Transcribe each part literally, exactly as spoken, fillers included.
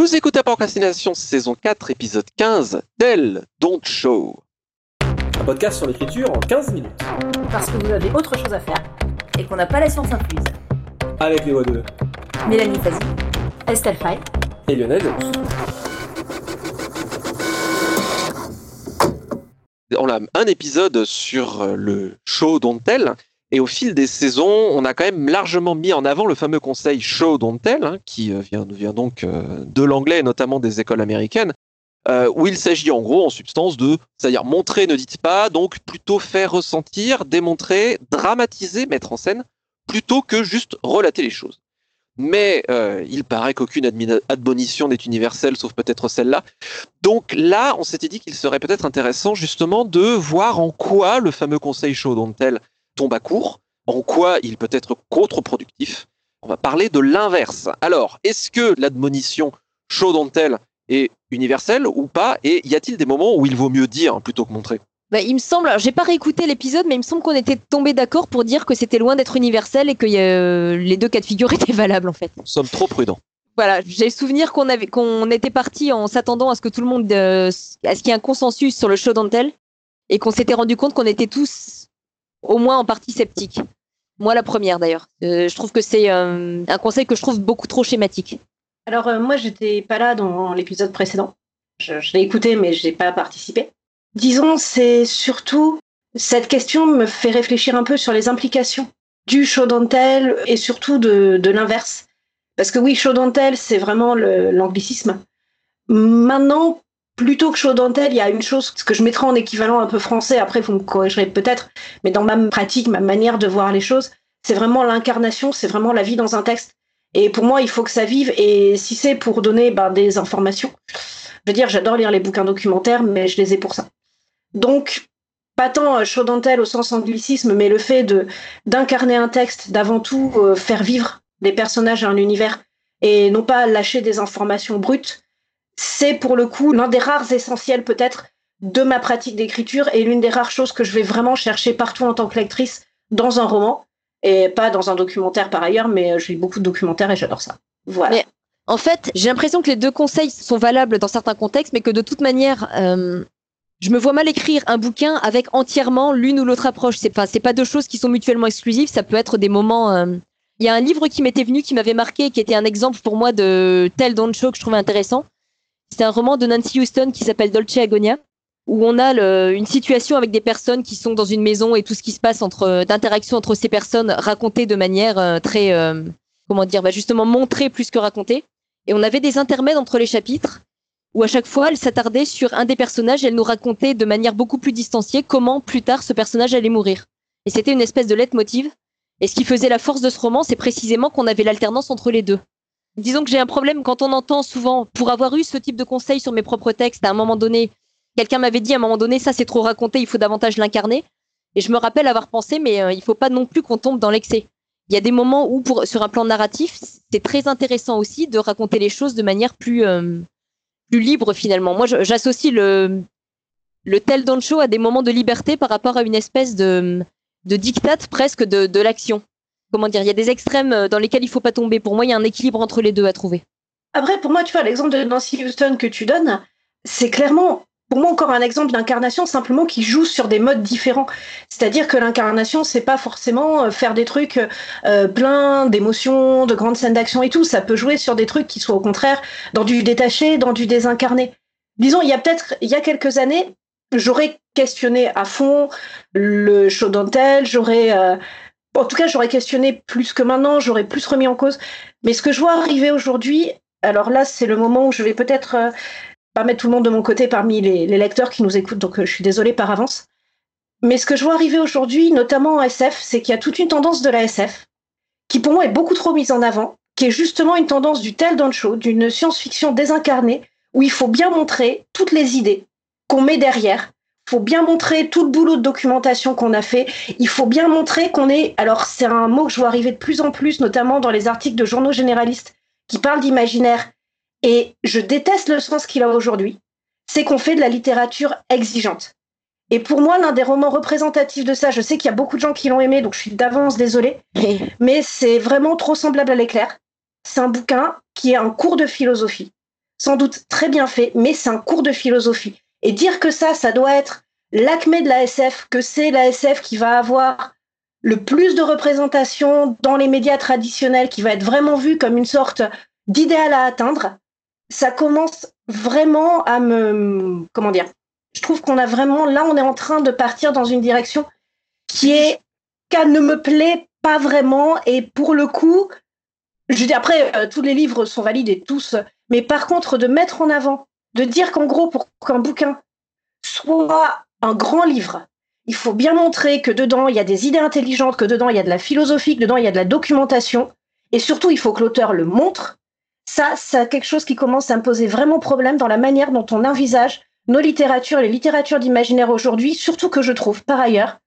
Vous écoutez Procrastination, saison quatre, épisode quinze, Tell, Don't Show. Un podcast sur l'écriture en quinze minutes. Parce que vous avez autre chose à faire et qu'on n'a pas la science incluse. Avec les voix de Mélanie Fazi, Estelle Fay et Lionel Jones. On a un épisode sur le show Don't Tell. Et au fil des saisons, on a quand même largement mis en avant le fameux conseil « show don't tell hein, », qui vient, vient donc euh, de l'anglais, notamment des écoles américaines, euh, où il s'agit en gros, en substance, de, c'est-à-dire montrer, ne dites pas, donc plutôt faire ressentir, démontrer, dramatiser, mettre en scène, plutôt que juste relater les choses. Mais euh, il paraît qu'aucune admi- admonition n'est universelle, sauf peut-être celle-là. Donc là, on s'était dit qu'il serait peut-être intéressant justement de voir en quoi le fameux conseil « show don't tell » tombe à court, en quoi il peut être contre-productif. On va parler de l'inverse. Alors, est-ce que l'admonition show don't tell est universelle ou pas? Et y a-t-il des moments où il vaut mieux dire plutôt que montrer? Bah, il me semble, alors, j'ai pas réécouté l'épisode, mais il me semble qu'on était tombé d'accord pour dire que c'était loin d'être universel et que euh, les deux cas de figure étaient valables en fait. Nous sommes trop prudents. Voilà, j'ai le souvenir qu'on avait, qu'on était parti en s'attendant à ce que tout le monde, euh, à ce qu'il y ait un consensus sur le show don't tell et qu'on s'était rendu compte qu'on était tous au moins en partie sceptique. Moi, la première, d'ailleurs. Euh, je trouve que c'est euh, un conseil que je trouve beaucoup trop schématique. Alors, euh, moi, j'étais pas là dans l'épisode précédent. Je, je l'ai écouté, mais j'ai pas participé. Disons, c'est surtout... Cette question me fait réfléchir un peu sur les implications du show don't tell et surtout de, de l'inverse. Parce que oui, show don't tell, c'est vraiment le, l'anglicisme. Maintenant, plutôt que show don't tell, il y a une chose que je mettrai en équivalent un peu français, après vous me corrigerez peut-être, mais dans ma pratique, ma manière de voir les choses, c'est vraiment l'incarnation, c'est vraiment la vie dans un texte. Et pour moi, il faut que ça vive, et si c'est pour donner ben, des informations, je veux dire, j'adore lire les bouquins documentaires, mais je les ai pour ça. Donc, pas tant show don't tell au sens anglicisme, mais le fait de, d'incarner un texte, d'avant tout euh, faire vivre des personnages à un univers, et non pas lâcher des informations brutes. C'est pour le coup l'un des rares essentiels peut-être de ma pratique d'écriture et l'une des rares choses que je vais vraiment chercher partout en tant que lectrice dans un roman et pas dans un documentaire par ailleurs, mais je lis beaucoup de documentaires et j'adore ça. Voilà. Mais en fait, j'ai l'impression que les deux conseils sont valables dans certains contextes, mais que de toute manière, euh, je me vois mal écrire un bouquin avec entièrement l'une ou l'autre approche. C'est pas, c'est pas deux choses qui sont mutuellement exclusives, ça peut être des moments... Euh... Il y a un livre qui m'était venu, qui m'avait marqué, qui était un exemple pour moi de Tell Don't Show que je trouvais intéressant. C'est un roman de Nancy Huston qui s'appelle Dolce Agonia, où on a le, une situation avec des personnes qui sont dans une maison et tout ce qui se passe entre, d'interaction entre ces personnes racontée de manière euh, très, euh, comment dire, bah justement montrée plus que racontée. Et on avait des intermèdes entre les chapitres où à chaque fois elle s'attardait sur un des personnages et elle nous racontait de manière beaucoup plus distanciée comment plus tard ce personnage allait mourir. Et c'était une espèce de leitmotiv. Et ce qui faisait la force de ce roman, c'est précisément qu'on avait l'alternance entre les deux. Disons que j'ai un problème quand on entend souvent, pour avoir eu ce type de conseil sur mes propres textes, à un moment donné, quelqu'un m'avait dit à un moment donné, ça c'est trop raconté, il faut davantage l'incarner. Et je me rappelle avoir pensé, mais euh, il ne faut pas non plus qu'on tombe dans l'excès. Il y a des moments où, pour, sur un plan narratif, c'est très intéressant aussi de raconter les choses de manière plus, euh, plus libre finalement. Moi, je, j'associe le, le tell don't show à des moments de liberté par rapport à une espèce de, de diktat presque de, de l'action. Comment dire, il y a des extrêmes dans lesquels il ne faut pas tomber. Pour moi, il y a un équilibre entre les deux à trouver. Après, pour moi, tu vois, l'exemple de Nancy Huston que tu donnes, c'est clairement, pour moi, encore un exemple d'incarnation simplement qui joue sur des modes différents. C'est-à-dire que l'incarnation, c'est pas forcément faire des trucs euh, pleins d'émotions, de grandes scènes d'action et tout. Ça peut jouer sur des trucs qui soient au contraire dans du détaché, dans du désincarné. Disons, il y a peut-être, il y a quelques années, j'aurais questionné à fond le show don't tell, j'aurais... Euh, En tout cas, j'aurais questionné plus que maintenant, j'aurais plus remis en cause. Mais ce que je vois arriver aujourd'hui, alors là, c'est le moment où je vais peut-être euh, pas mettre tout le monde de mon côté parmi les, les lecteurs qui nous écoutent, donc euh, je suis désolée par avance. Mais ce que je vois arriver aujourd'hui, notamment en S F, c'est qu'il y a toute une tendance de la S F, qui pour moi est beaucoup trop mise en avant, qui est justement une tendance du tell don't show, d'une science-fiction désincarnée, où il faut bien montrer toutes les idées qu'on met derrière. Il faut bien montrer tout le boulot de documentation qu'on a fait. Il faut bien montrer qu'on est... Alors, c'est un mot que je vois arriver de plus en plus, notamment dans les articles de journaux généralistes qui parlent d'imaginaire. Et je déteste le sens qu'il a aujourd'hui. C'est qu'on fait de la littérature exigeante. Et pour moi, l'un des romans représentatifs de ça, je sais qu'il y a beaucoup de gens qui l'ont aimé, donc je suis d'avance désolée, mais c'est vraiment trop semblable à L'Éclair. C'est un bouquin qui est un cours de philosophie. sans doute très bien fait, mais c'est un cours de philosophie. Et dire que ça, ça doit être l'acmé de la S F, que c'est la S F qui va avoir le plus de représentation dans les médias traditionnels, qui va être vraiment vue comme une sorte d'idéal à atteindre, ça commence vraiment à me... Comment dire ? Je trouve qu'on a vraiment... Là, on est en train de partir dans une direction qui est... qu'elle ne me plaît pas vraiment. Et pour le coup, je dis après, euh, tous les livres sont valides et tous... Mais par contre, de mettre en avant, de dire qu'en gros, pour qu'un bouquin soit un grand livre, il faut bien montrer que dedans, il y a des idées intelligentes, que dedans, il y a de la philosophie, que dedans, il y a de la documentation. Et surtout, il faut que l'auteur le montre. Ça, c'est quelque chose qui commence à me poser vraiment problème dans la manière dont on envisage nos littératures, les littératures d'imaginaire aujourd'hui, surtout que je trouve, par ailleurs,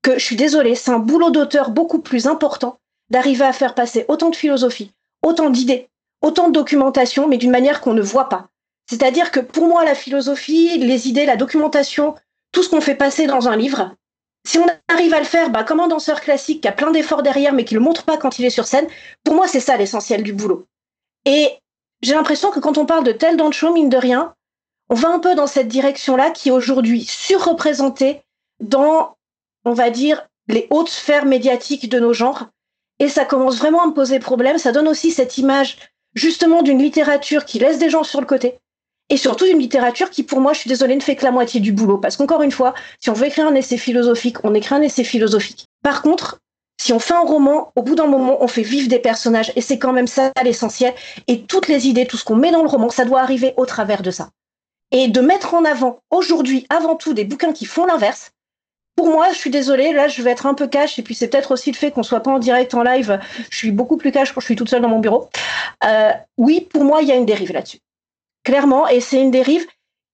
que je suis désolée, c'est un boulot d'auteur beaucoup plus important d'arriver à faire passer autant de philosophie, autant d'idées, autant de documentation, mais d'une manière qu'on ne voit pas. C'est-à-dire que pour moi, la philosophie, les idées, la documentation, tout ce qu'on fait passer dans un livre, si on arrive à le faire bah, comme un danseur classique qui a plein d'efforts derrière mais qui ne le montre pas quand il est sur scène, pour moi, c'est ça l'essentiel du boulot. Et j'ai l'impression que quand on parle de tel Dancho, mine de rien, on va un peu dans cette direction-là qui est aujourd'hui surreprésentée dans, on va dire, les hautes sphères médiatiques de nos genres. Et ça commence vraiment à me poser problème. Ça donne aussi cette image, justement, d'une littérature qui laisse des gens sur le côté. Et surtout d'une littérature qui, pour moi, je suis désolée, ne fait que la moitié du boulot. Parce qu'encore une fois, si on veut écrire un essai philosophique, on écrit un essai philosophique. Par contre, si on fait un roman, au bout d'un moment, on fait vivre des personnages. Et c'est quand même ça l'essentiel. Et toutes les idées, tout ce qu'on met dans le roman, ça doit arriver au travers de ça. Et de mettre en avant, aujourd'hui, avant tout, des bouquins qui font l'inverse, pour moi, je suis désolée, là, je vais être un peu cash. Et puis, c'est peut-être aussi le fait qu'on ne soit pas en direct, en live. Je suis beaucoup plus cash quand je suis toute seule dans mon bureau. Euh, oui, pour moi, il y a une dérive là-dessus. Clairement, et c'est une dérive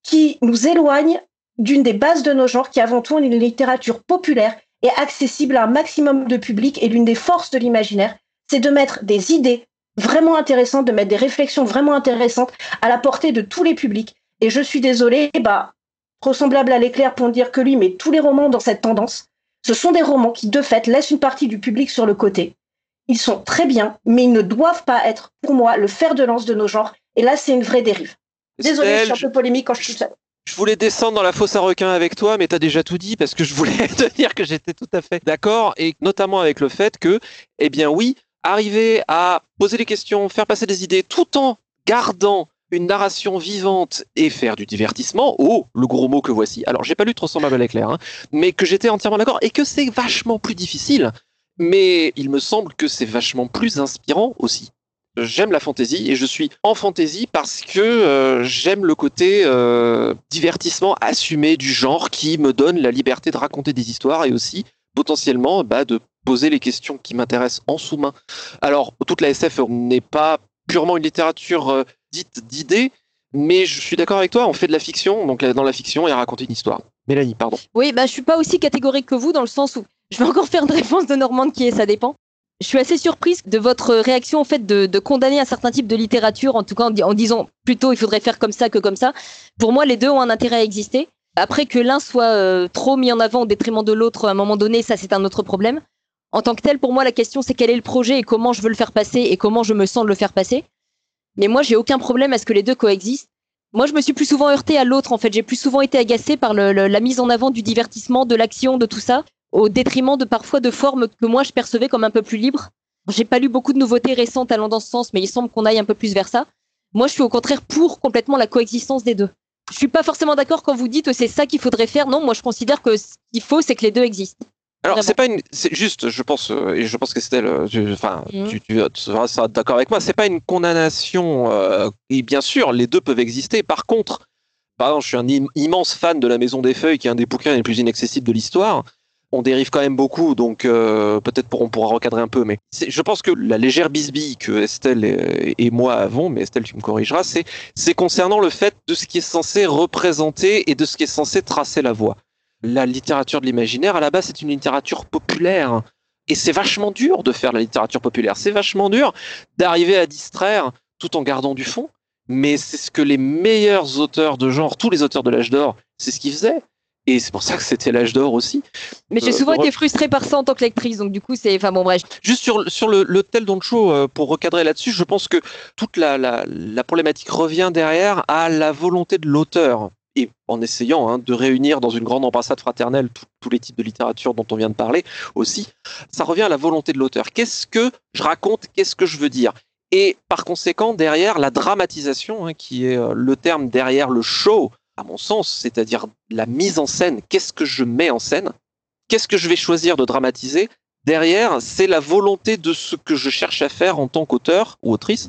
qui nous éloigne d'une des bases de nos genres, qui est avant tout une littérature populaire et accessible à un maximum de public. Et l'une des forces de l'imaginaire, c'est de mettre des idées vraiment intéressantes, de mettre des réflexions vraiment intéressantes à la portée de tous les publics. Et je suis désolée, bah, ressemblable à L'Éclair pour ne dire que lui, mais tous les romans dans cette tendance, ce sont des romans qui, de fait, laissent une partie du public sur le côté. Ils sont très bien, mais ils ne doivent pas être, pour moi, le fer de lance de nos genres. Et là, c'est une vraie dérive. Désolée, Estelle, je suis un peu polémique quand je suis seule. Je voulais descendre dans la fosse à requins avec toi, mais tu as déjà tout dit, parce que je voulais te dire que j'étais tout à fait d'accord, et notamment avec le fait que, eh bien oui, arriver à poser des questions, faire passer des idées, tout en gardant une narration vivante et faire du divertissement, oh, le gros mot que voici. Alors, j'ai pas lu Transformable à l'éclair, hein, mais que j'étais entièrement d'accord, et que c'est vachement plus difficile, mais il me semble que c'est vachement plus inspirant aussi. J'aime la fantaisie et je suis en fantaisie parce que euh, j'aime le côté euh, divertissement assumé du genre qui me donne la liberté de raconter des histoires et aussi potentiellement bah, de poser les questions qui m'intéressent en sous-main. Alors, toute la S F n'est pas purement une littérature euh, dite d'idées, mais je suis d'accord avec toi, on fait de la fiction, donc dans la fiction, et raconter une histoire. Mélanie, pardon. Oui, bah, je ne suis pas aussi catégorique que vous dans le sens où je vais encore faire une réponse de Normande qui est « ça dépend ». Je suis assez surprise de votre réaction en fait de, de condamner un certain type de littérature, en tout cas en, en disant plutôt il faudrait faire comme ça que comme ça. Pour moi, les deux ont un intérêt à exister. Après que l'un soit euh, trop mis en avant au détriment de l'autre à un moment donné, ça c'est un autre problème. En tant que tel, pour moi, la question c'est quel est le projet et comment je veux le faire passer et comment je me sens de le faire passer. Mais moi, j'ai aucun problème à ce que les deux coexistent. Moi, je me suis plus souvent heurtée à l'autre en fait. J'ai plus souvent été agacée par le, le, la mise en avant du divertissement, de l'action, de tout ça, au détriment de parfois de formes que moi je percevais comme un peu plus libres. J'ai pas lu beaucoup de nouveautés récentes allant dans ce sens, mais il semble qu'on aille un peu plus vers ça. Moi, je suis au contraire pour complètement la coexistence des deux. Je suis pas forcément d'accord quand vous dites que c'est ça qu'il faudrait faire. Non, moi je considère que ce qu'il faut, c'est que les deux existent. Alors c'est pas une, c'est juste, je pense, et je pense qu'Estelle, tu, enfin, mmh. tu, tu, tu seras d'accord avec moi. C'est pas une condamnation. Euh, et bien sûr, les deux peuvent exister. Par contre, par exemple, je suis un im- immense fan de La Maison des Feuilles, qui est un des bouquins les plus inaccessibles de l'histoire. On dérive quand même beaucoup, donc euh, peut-être pour, on pourra recadrer un peu. Mais c'est, je pense que la légère bisbille que Estelle et, et moi avons, mais Estelle, tu me corrigeras, c'est, c'est concernant le fait de ce qui est censé représenter et de ce qui est censé tracer la voie. La littérature de l'imaginaire, à la base, c'est une littérature populaire. Et c'est vachement dur de faire de la littérature populaire. C'est vachement dur d'arriver à distraire tout en gardant du fond. Mais c'est ce que les meilleurs auteurs de genre, tous les auteurs de l'âge d'or, c'est ce qu'ils faisaient. Et c'est pour ça que c'était l'âge d'or aussi. Mais j'ai souvent euh, été frustrée par ça en tant que lectrice, donc du coup, c'est... Enfin bon, bref. Juste sur, sur le, le tel Don Cho, euh, pour recadrer là-dessus, je pense que toute la, la, la problématique revient derrière à la volonté de l'auteur. Et en essayant hein, de réunir dans une grande embrassade fraternelle tous les types de littérature dont on vient de parler aussi, ça revient à la volonté de l'auteur. Qu'est-ce que je raconte? Qu'est-ce que je veux dire? Et par conséquent, derrière, la dramatisation, hein, qui est euh, le terme derrière le show, à mon sens, c'est-à-dire la mise en scène, qu'est-ce que je mets en scène? Qu'est-ce que je vais choisir de dramatiser? Derrière, c'est la volonté de ce que je cherche à faire en tant qu'auteur ou autrice.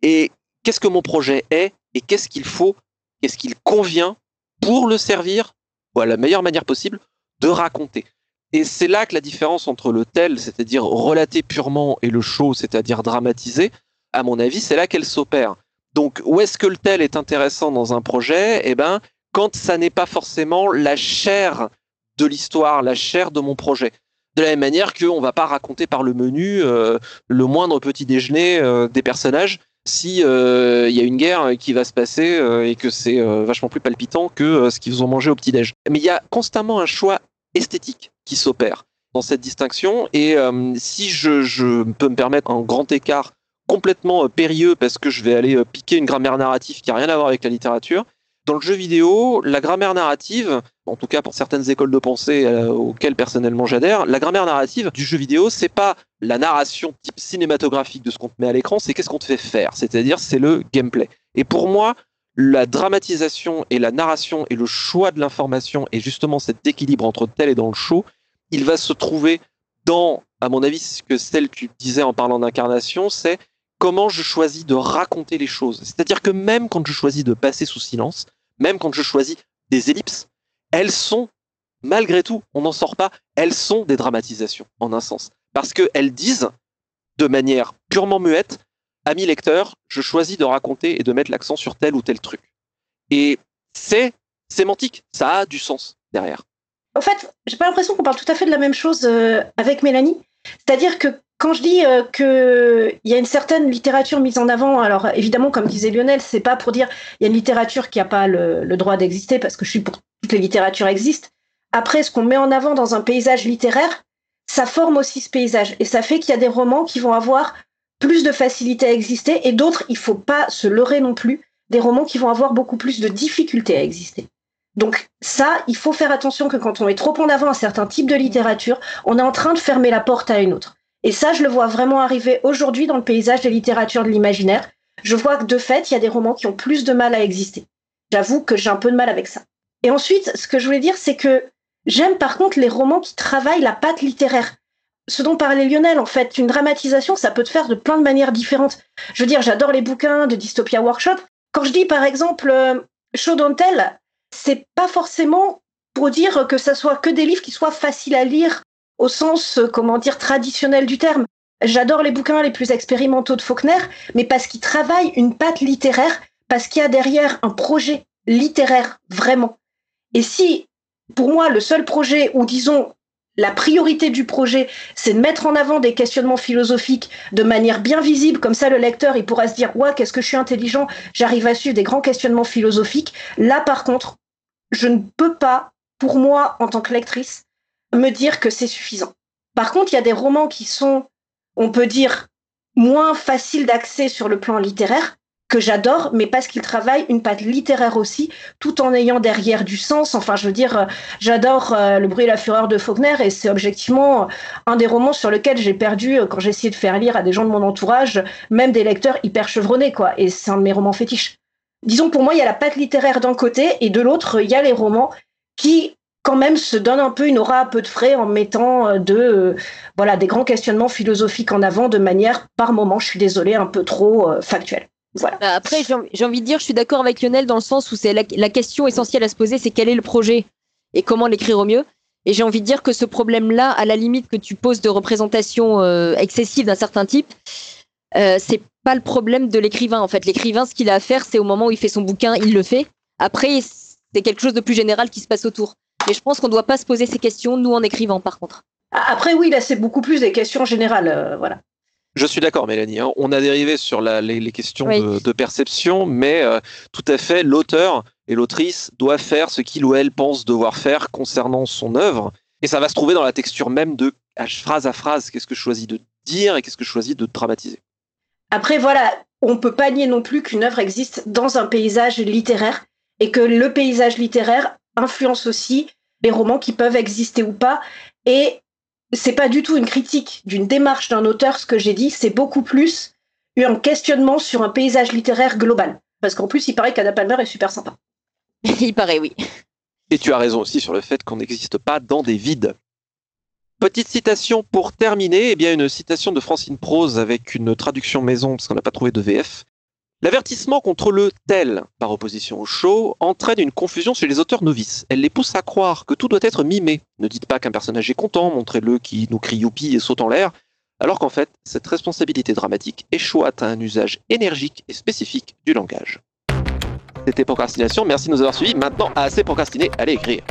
Et qu'est-ce que mon projet est? Et qu'est-ce qu'il faut? Qu'est-ce qu'il convient pour le servir, ou à la meilleure manière possible, de raconter? Et c'est là que la différence entre le tel, c'est-à-dire relater purement, et le show, c'est-à-dire dramatiser, à mon avis, c'est là qu'elle s'opère. Donc, où est-ce que le tel est intéressant dans un projet? Eh ben, quand ça n'est pas forcément la chair de l'histoire, la chair de mon projet. De la même manière qu'on ne va pas raconter par le menu euh, le moindre petit déjeuner euh, des personnages si euh, y a une guerre qui va se passer euh, et que c'est euh, vachement plus palpitant que euh, ce qu'ils ont mangé au petit-déj. Mais il y a constamment un choix esthétique qui s'opère dans cette distinction. Et euh, si je, je peux me permettre un grand écart complètement périlleux parce que je vais aller piquer une grammaire narrative qui n'a rien à voir avec la littérature. Dans le jeu vidéo, la grammaire narrative, en tout cas pour certaines écoles de pensée auxquelles personnellement j'adhère, la grammaire narrative du jeu vidéo, c'est pas la narration type cinématographique de ce qu'on te met à l'écran, c'est qu'est-ce qu'on te fait faire, c'est-à-dire c'est le gameplay. Et pour moi, la dramatisation et la narration et le choix de l'information et justement cet équilibre entre tel et dans le show, il va se trouver dans, à mon avis, ce que celle que tu disais en parlant d'incarnation, c'est comment je choisis de raconter les choses. C'est-à-dire que même quand je choisis de passer sous silence, même quand je choisis des ellipses, elles sont, malgré tout, on n'en sort pas, elles sont des dramatisations, en un sens. Parce qu'elles disent, de manière purement muette, ami lecteur, je choisis de raconter et de mettre l'accent sur tel ou tel truc. Et c'est sémantique, ça a du sens derrière. En fait, j'ai pas l'impression qu'on parle tout à fait de la même chose avec Mélanie. C'est-à-dire que quand je dis euh, qu'il y a une certaine littérature mise en avant, alors évidemment, comme disait Lionel, c'est pas pour dire il y a une littérature qui n'a pas le, le droit d'exister, parce que je suis pour toutes les littératures existent. Après, ce qu'on met en avant dans un paysage littéraire, ça forme aussi ce paysage. Et ça fait qu'il y a des romans qui vont avoir plus de facilité à exister, et d'autres, il ne faut pas se leurrer non plus, des romans qui vont avoir beaucoup plus de difficultés à exister. Donc ça, il faut faire attention que quand on est trop en avant un certain type de littérature, on est en train de fermer la porte à une autre. Et ça, je le vois vraiment arriver aujourd'hui dans le paysage des littératures de l'imaginaire. Je vois que de fait, il y a des romans qui ont plus de mal à exister. J'avoue que j'ai un peu de mal avec ça. Et ensuite, ce que je voulais dire, c'est que j'aime par contre les romans qui travaillent la patte littéraire. Ce dont parlait Lionel, en fait, une dramatisation, ça peut te faire de plein de manières différentes. Je veux dire, j'adore les bouquins de Dystopia Workshop. Quand je dis par exemple euh, Show Don't Tell, c'est pas forcément pour dire que ça soit que des livres qui soient faciles à lire au sens, comment dire, traditionnel du terme. J'adore les bouquins les plus expérimentaux de Faulkner, mais parce qu'ils travaillent une patte littéraire, parce qu'il y a derrière un projet littéraire, vraiment. Et si, pour moi, le seul projet, ou disons, la priorité du projet, c'est de mettre en avant des questionnements philosophiques de manière bien visible, comme ça le lecteur, il pourra se dire « Ouais, qu'est-ce que je suis intelligent, j'arrive à suivre des grands questionnements philosophiques », là, par contre, je ne peux pas, pour moi, en tant que lectrice, me dire que c'est suffisant. Par contre, il y a des romans qui sont, on peut dire, moins faciles d'accès sur le plan littéraire, que j'adore, mais parce qu'ils travaillent une patte littéraire aussi, tout en ayant derrière du sens. Enfin, je veux dire, j'adore euh, Le Bruit et la Fureur de Faulkner, et c'est objectivement un des romans sur lequel j'ai perdu, quand j'ai essayé de faire lire à des gens de mon entourage, même des lecteurs hyper chevronnés, quoi. Et c'est un de mes romans fétiches. Disons, pour moi, il y a la patte littéraire d'un côté, et de l'autre, il y a les romans qui quand même se donne un peu une aura à peu de frais en mettant de, euh, voilà, des grands questionnements philosophiques en avant de manière, par moment, je suis désolée, un peu trop euh, factuelle. Voilà. Après, j'ai, j'ai envie de dire, je suis d'accord avec Lionel dans le sens où c'est la, la question essentielle à se poser, c'est quel est le projet et comment l'écrire au mieux. Et j'ai envie de dire que ce problème-là, à la limite que tu poses de représentation euh, excessive d'un certain type, euh, c'est pas le problème de l'écrivain, en fait. L'écrivain, ce qu'il a à faire, c'est au moment où il fait son bouquin, il le fait. Après, c'est quelque chose de plus général qui se passe autour. Mais je pense qu'on ne doit pas se poser ces questions, nous, en écrivant, par contre. Après, oui, là, c'est beaucoup plus des questions générales, euh, voilà. Je suis d'accord, Mélanie. Hein. On a dérivé sur la, les, les questions oui. de, de perception, mais euh, tout à fait, l'auteur, et l'autrice doit faire ce qu'il ou elle pense devoir faire concernant son œuvre. Et ça va se trouver dans la texture même de phrase à phrase. Qu'est-ce que je choisis de dire et qu'est-ce que je choisis de dramatiser. Après, voilà, on ne peut pas nier non plus qu'une œuvre existe dans un paysage littéraire et que le paysage littéraire influence aussi les romans qui peuvent exister ou pas. Et ce n'est pas du tout une critique d'une démarche d'un auteur, ce que j'ai dit, c'est beaucoup plus un questionnement sur un paysage littéraire global. Parce qu'en plus, il paraît qu'Anna Palmer est super sympa. Il paraît, oui. Et tu as raison aussi sur le fait qu'on n'existe pas dans des vides. Petite citation pour terminer, eh bien une citation de Francine Prose avec une traduction maison, parce qu'on n'a pas trouvé de V F. L'avertissement contre le tel, par opposition au show, entraîne une confusion chez les auteurs novices. Elle les pousse à croire que tout doit être mimé. Ne dites pas qu'un personnage est content, montrez-le qui nous crie youpi et saute en l'air. Alors qu'en fait, cette responsabilité dramatique échoue à un usage énergique et spécifique du langage. C'était Procrastination, merci de nous avoir suivis. Maintenant, assez procrastiné, allez écrire.